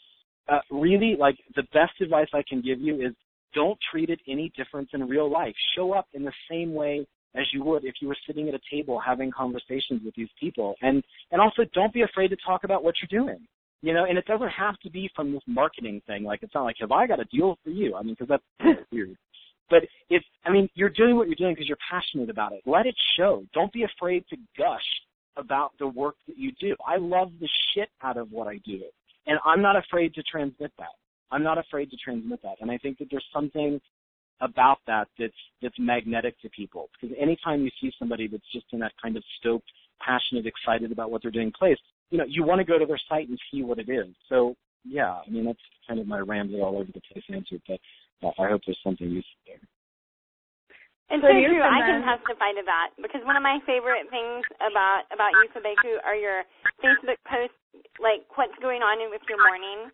really, like, the best advice I can give you is don't treat it any different than real life. Show up in the same way as you would if you were sitting at a table having conversations with these people. And also don't be afraid to talk about what you're doing. And it doesn't have to be from this marketing thing. Like, it's not like, have I got a deal for you? Because that's weird. But you're doing what you're doing because you're passionate about it. Let it show. Don't be afraid to gush about the work that you do. I love the shit out of what I do. And I'm not afraid to transmit that. And I think that there's something about that that's magnetic to people. Because anytime you see somebody that's just in that kind of stoked, passionate, excited about what they're doing place, you want to go to their site and see what it is. So, yeah, that's kind of my rambling all over the place answer, but I hope there's something useful there. And so true, I can testify to that, because one of my favorite things about you, Fabeku, are your Facebook posts, like what's going on with your morning.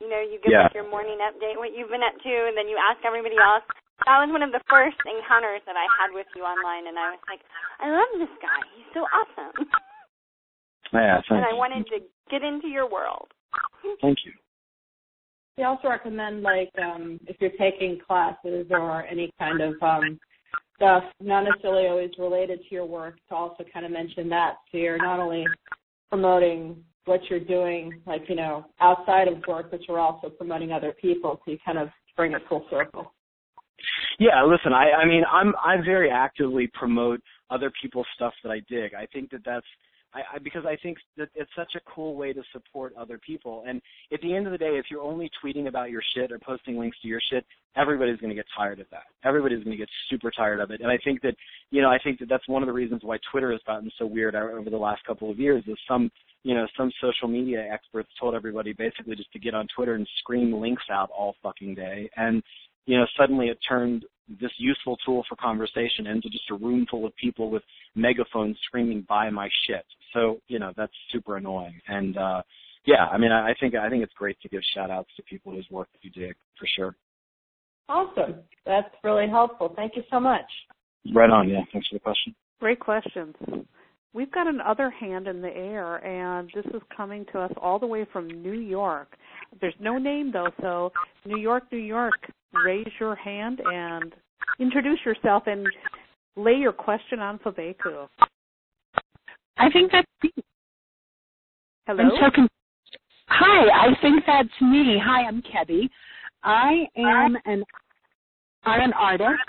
You give us your morning update, what you've been up to, and then you ask everybody else. That was one of the first encounters that I had with you online, and I was like, I love this guy. He's so awesome. Yeah, and I wanted to get into your world. Thank you. We also recommend, like, if you're taking classes or any kind of stuff, not necessarily always related to your work, to also kind of mention that. So you're not only promoting what you're doing, like, outside of work, but you're also promoting other people, so you kind of bring it full circle. Yeah, listen, I very actively promote other people's stuff that I dig. I think that because I think that it's such a cool way to support other people. And at the end of the day, if you're only tweeting about your shit or posting links to your shit, everybody's going to get tired of that. Everybody's going to get super tired of it. And I think that, that's one of the reasons why Twitter has gotten so weird over the last couple of years, is some social media experts told everybody basically just to get on Twitter and scream links out all fucking day. And, suddenly it turned this useful tool for conversation into just a room full of people with megaphones screaming, buy my shit. So, that's super annoying. And, I think it's great to give shout-outs to people whose work you dig, for sure. Awesome. That's really helpful. Thank you so much. Right on, yeah. Thanks for the question. Great questions. We've got another hand in the air, and this is coming to us all the way from New York. There's no name, though, so New York, New York, raise your hand and introduce yourself and lay your question on Fabeku. I think that's me. Hello? I'm so confused. Hi, I think that's me. Hi, I'm Kebby. I'm an artist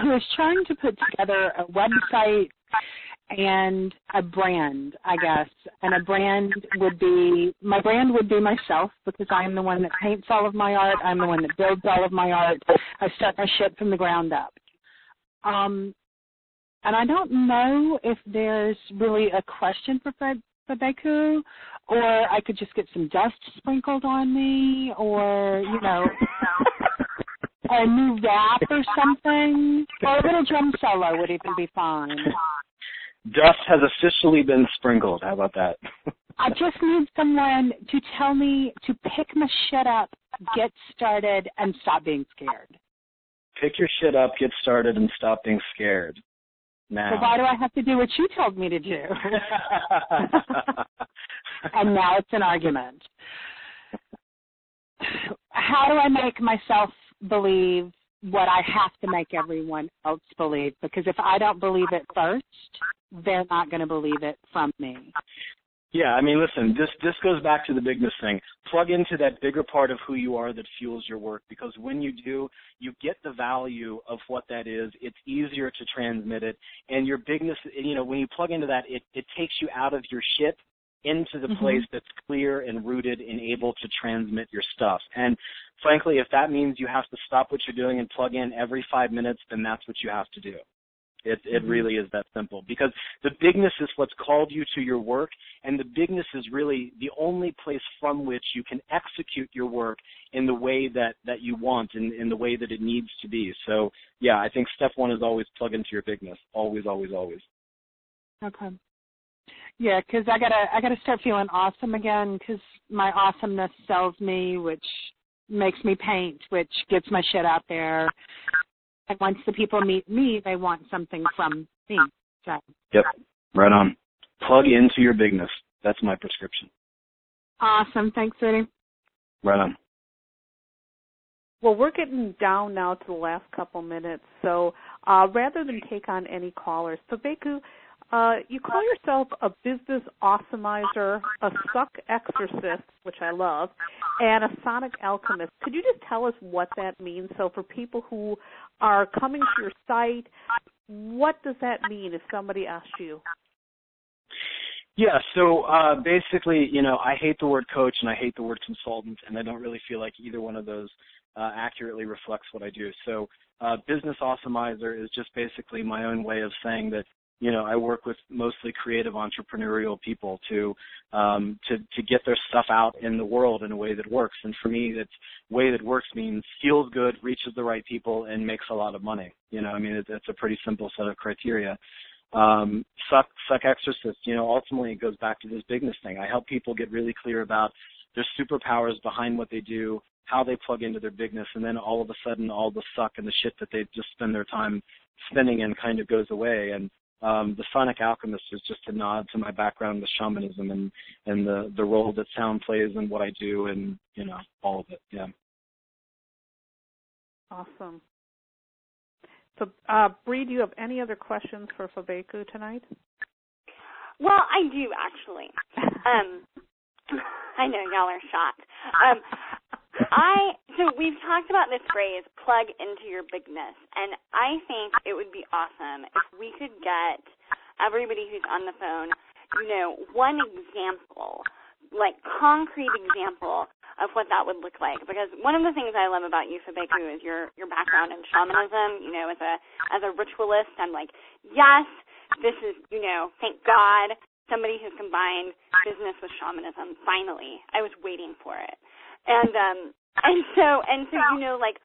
who is trying to put together a website and a brand, I guess. And my brand would be myself, because I'm the one that paints all of my art. I'm the one that builds all of my art. I start my shit from the ground up. And I don't know if there's really a question for Fabeku, or I could just get some dust sprinkled on me, or, you know, a new rap or something, or a little drum solo would even be fine. Dust has officially been sprinkled. How about that? I just need someone to tell me to pick my shit up, get started, and stop being scared. Pick your shit up, get started, and stop being scared. Now. So why do I have to do what you told me to do? And now it's an argument. How do I make myself believe what I have to make everyone else believe? Because if I don't believe it first, they're not going to believe it from me. Yeah, I mean, listen, this goes back to the bigness thing. Plug into that bigger part of who you are that fuels your work, because when you do, you get the value of what that is. It's easier to transmit it. And your bigness, you know, when you plug into that, it takes you out of your shit into the place that's clear and rooted and able to transmit your stuff. And frankly, if that means you have to stop what you're doing and plug in every 5 minutes, then that's what you have to do. It really is that simple, because the bigness is what's called you to your work, and the bigness is really the only place from which you can execute your work in the way that you want, in the way that it needs to be. So, yeah, I think step one is always plug into your bigness, always, always, always. Okay. Yeah, because I gotta start feeling awesome again, because my awesomeness sells me, which makes me paint, which gets my shit out there. And once the people meet me, they want something from me. So. Yep, right on. Plug into your bigness. That's my prescription. Awesome. Thanks, Eddie. Right on. Well, we're getting down now to the last couple minutes, so rather than take on any callers, Fabeku, you call yourself a business awesomizer, a suck exorcist, which I love, and a sonic alchemist. Could you just tell us what that means? So for people who are coming to your site, what does that mean if somebody asks you? Yeah, so basically, you know, I hate the word coach and I hate the word consultant, and I don't really feel like either one of those accurately reflects what I do. So business awesomizer is just basically my own way of saying that, you know, I work with mostly creative entrepreneurial people to get their stuff out in the world in a way that works. And for me, that way that works means feels good, reaches the right people, and makes a lot of money. You know, I mean, it's a pretty simple set of criteria. Suck exorcist, you know, ultimately it goes back to this bigness thing. I help people get really clear about their superpowers behind what they do, how they plug into their bigness, and then all of a sudden all the suck and the shit that they just spend their time spinning in kind of goes away. And the sonic alchemist is just a nod to my background with shamanism and the role that sound plays in what I do, and, you know, all of it. Yeah. Awesome. So, Bree, do you have any other questions for Fabeku tonight? Well, I do, actually. I know y'all are shocked. So we've talked about this phrase, plug into your bigness, and I think it would be awesome if we could get everybody who's on the phone, you know, one example, like concrete example of what that would look like. Because one of the things I love about you, Fabeku, is your background in shamanism. You know, as a ritualist, I'm like, yes, this is, you know, thank God somebody has combined business with shamanism. Finally, I was waiting for it. And so, you know, like,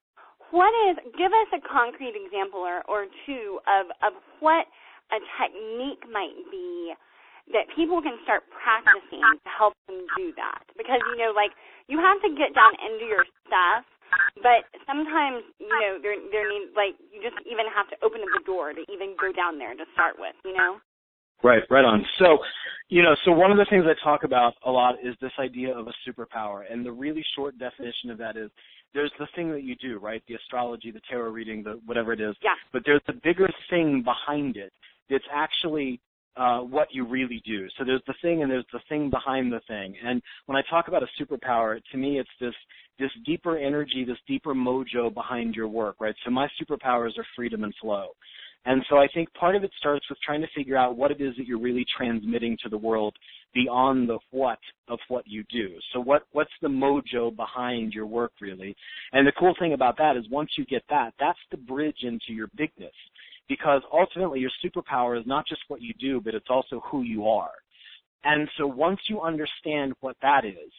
give us a concrete example or two of what a technique might be that people can start practicing to help them do that. Because, you know, like, you have to get down into your stuff, but sometimes, you know, there needs, like, you just even have to open up the door to even go down there to start with, you know? Right on. So, you know, one of the things I talk about a lot is this idea of a superpower. And the really short definition of that is there's the thing that you do, right? The astrology, the tarot reading, the whatever it is. Yeah. But there's the bigger thing behind it It's actually what you really do. So there's the thing and there's the thing behind the thing. And when I talk about a superpower, to me it's this deeper energy, this deeper mojo behind your work, right? So my superpowers are freedom and flow. And so I think part of it starts with trying to figure out what it is that you're really transmitting to the world beyond the what of what you do. So what's the mojo behind your work, really? And the cool thing about that is once you get that, that's the bridge into your bigness, because ultimately your superpower is not just what you do, but it's also who you are. And so once you understand what that is,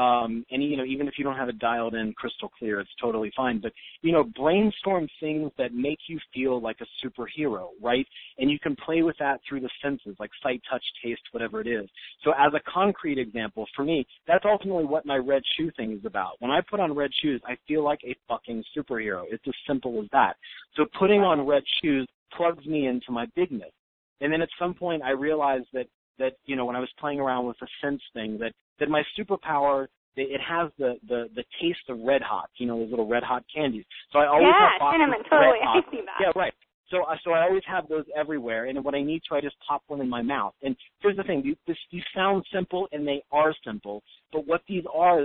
and, you know, even if you don't have it dialed in crystal clear, it's totally fine. But, you know, brainstorm things that make you feel like a superhero, right? And you can play with that through the senses, like sight, touch, taste, whatever it is. So as a concrete example, for me, that's ultimately what my red shoe thing is about. When I put on red shoes, I feel like a fucking superhero. It's as simple as that. So putting on red shoes plugs me into my bigness. And then at some point I realized that, you know, when I was playing around with the sense thing, that my superpower, it has the taste of Red Hot, you know, those little Red Hot candies. So I always have boxes cinnamon, totally. I see that. Yeah, right. So I always have those everywhere, and when I need to, I just pop one in my mouth. And here's the thing, these sound simple, and they are simple, but what these are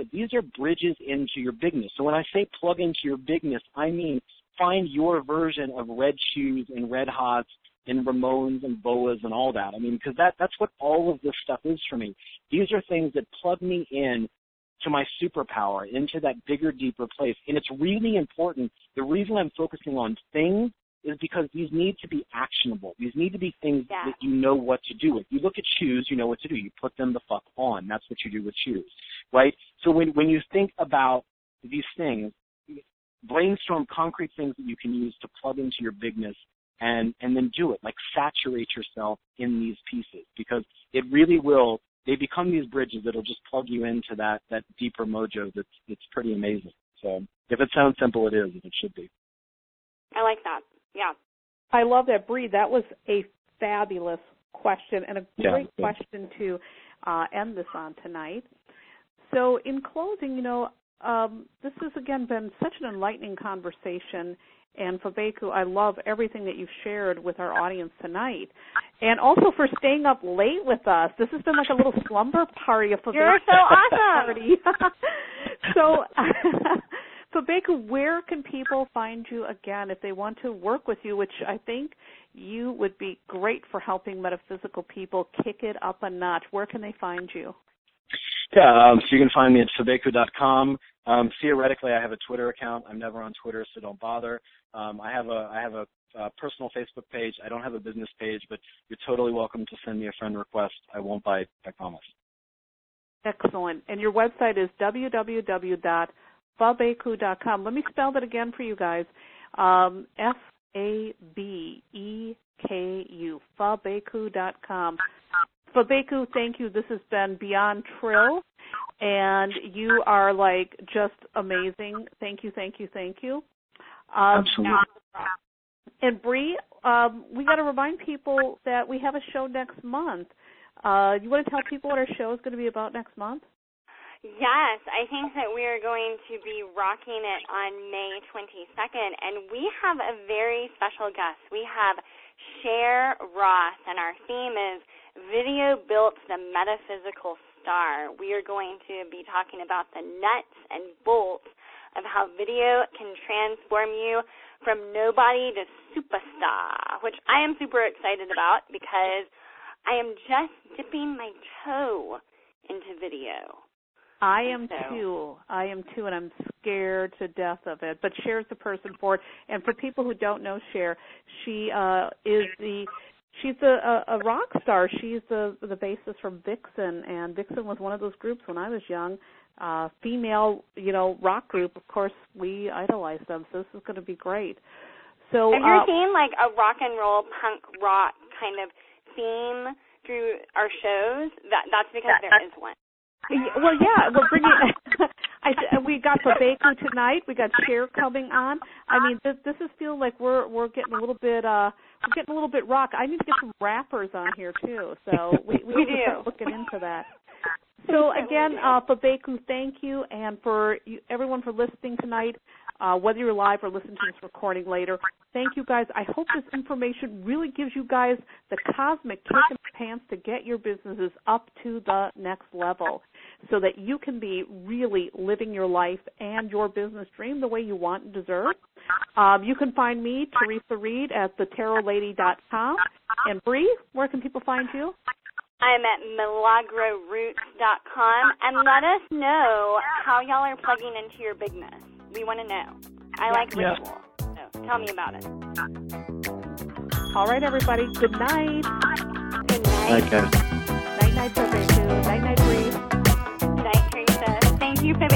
bridges into your bigness. So when I say plug into your bigness, I mean find your version of red shoes and Red Hots and Ramones and boas and all that. I mean, because that's what all of this stuff is for me. These are things that plug me in to my superpower, into that bigger, deeper place. And it's really important. The reason I'm focusing on things is because these need to be actionable. These need to be things that you know what to do with. You look at shoes, you know what to do. You put them the fuck on. That's what you do with shoes, right? So when you think about these things, brainstorm concrete things that you can use to plug into your bigness, and then do it, like saturate yourself in these pieces, because it really will, they become these bridges that'll just plug you into that deeper mojo that's pretty amazing. So if it sounds simple, it is, and it should be. I like that. Yeah. I love that, Bree. That was a fabulous question and a great question to end this on tonight. So in closing, you know, this has, again, been such an enlightening conversation. And Fabeku, I love everything that you've shared with our audience tonight. And also for staying up late with us. This has been like a little slumber party of Fabeku. You're so awesome. So, Fabeku, where can people find you again if they want to work with you, which I think you would be great for helping metaphysical people kick it up a notch? Where can they find you? Yeah, so you can find me at fabeku.com. Theoretically, I have a Twitter account. I'm never on Twitter, so don't bother. I have a personal Facebook page. I don't have a business page, but you're totally welcome to send me a friend request. I won't bite, I promise. Excellent. And your website is www.fabeku.com. Let me spell that again for you guys. Fabeku, fabeku.com. Fabeku, thank you. This has been Beyond Trill, and you are, like, just amazing. Thank you, thank you, thank you. Absolutely. And, Bree, we got to remind people that we have a show next month. You want to tell people what our show is going to be about next month? Yes, I think that we are going to be rocking it on May 22nd, and we have a very special guest. We have Cher Ross, and our theme is Video Built the Metaphysical Star. We are going to be talking about the nuts and bolts of how video can transform you from nobody to superstar, which I am super excited about because I am just dipping my toe into video. I am too, and I'm scared to death of it. But Cher's the person for it. And for people who don't know Cher, she She's a rock star. She's the bassist from Vixen, and Vixen was one of those groups when I was young, female, you know, rock group. Of course, we idolized them, so this is going to be great. So, have you seen like a rock and roll, punk rock kind of theme through our shows? That's because there is one. Well, yeah, we're bringing. We got Fabeku tonight. We got Cher coming on. I mean, this is feeling like we're getting a little bit rock. I need to get some rappers on here too. So we do start looking into that. So again, Fabeku, thank you, and for everyone for listening tonight. Whether you're live or listening to this recording later, Thank you, guys. I hope this information really gives you guys the cosmic kick in the pants to get your businesses up to the next level so that you can be really living your life and your business dream the way you want and deserve. You can find me, Teresa Reed, at thetarotlady.com. And, Bree, where can people find you? I'm at milagroroots.com. And let us know how y'all are plugging into your bigness. We want to know. I like ritual. Tell me about it. All right, everybody. Good night. Good night. Night, guys. Night, night, Fabeku. Night, night, Bree. Night, Teresa. Thank you, Fabeku.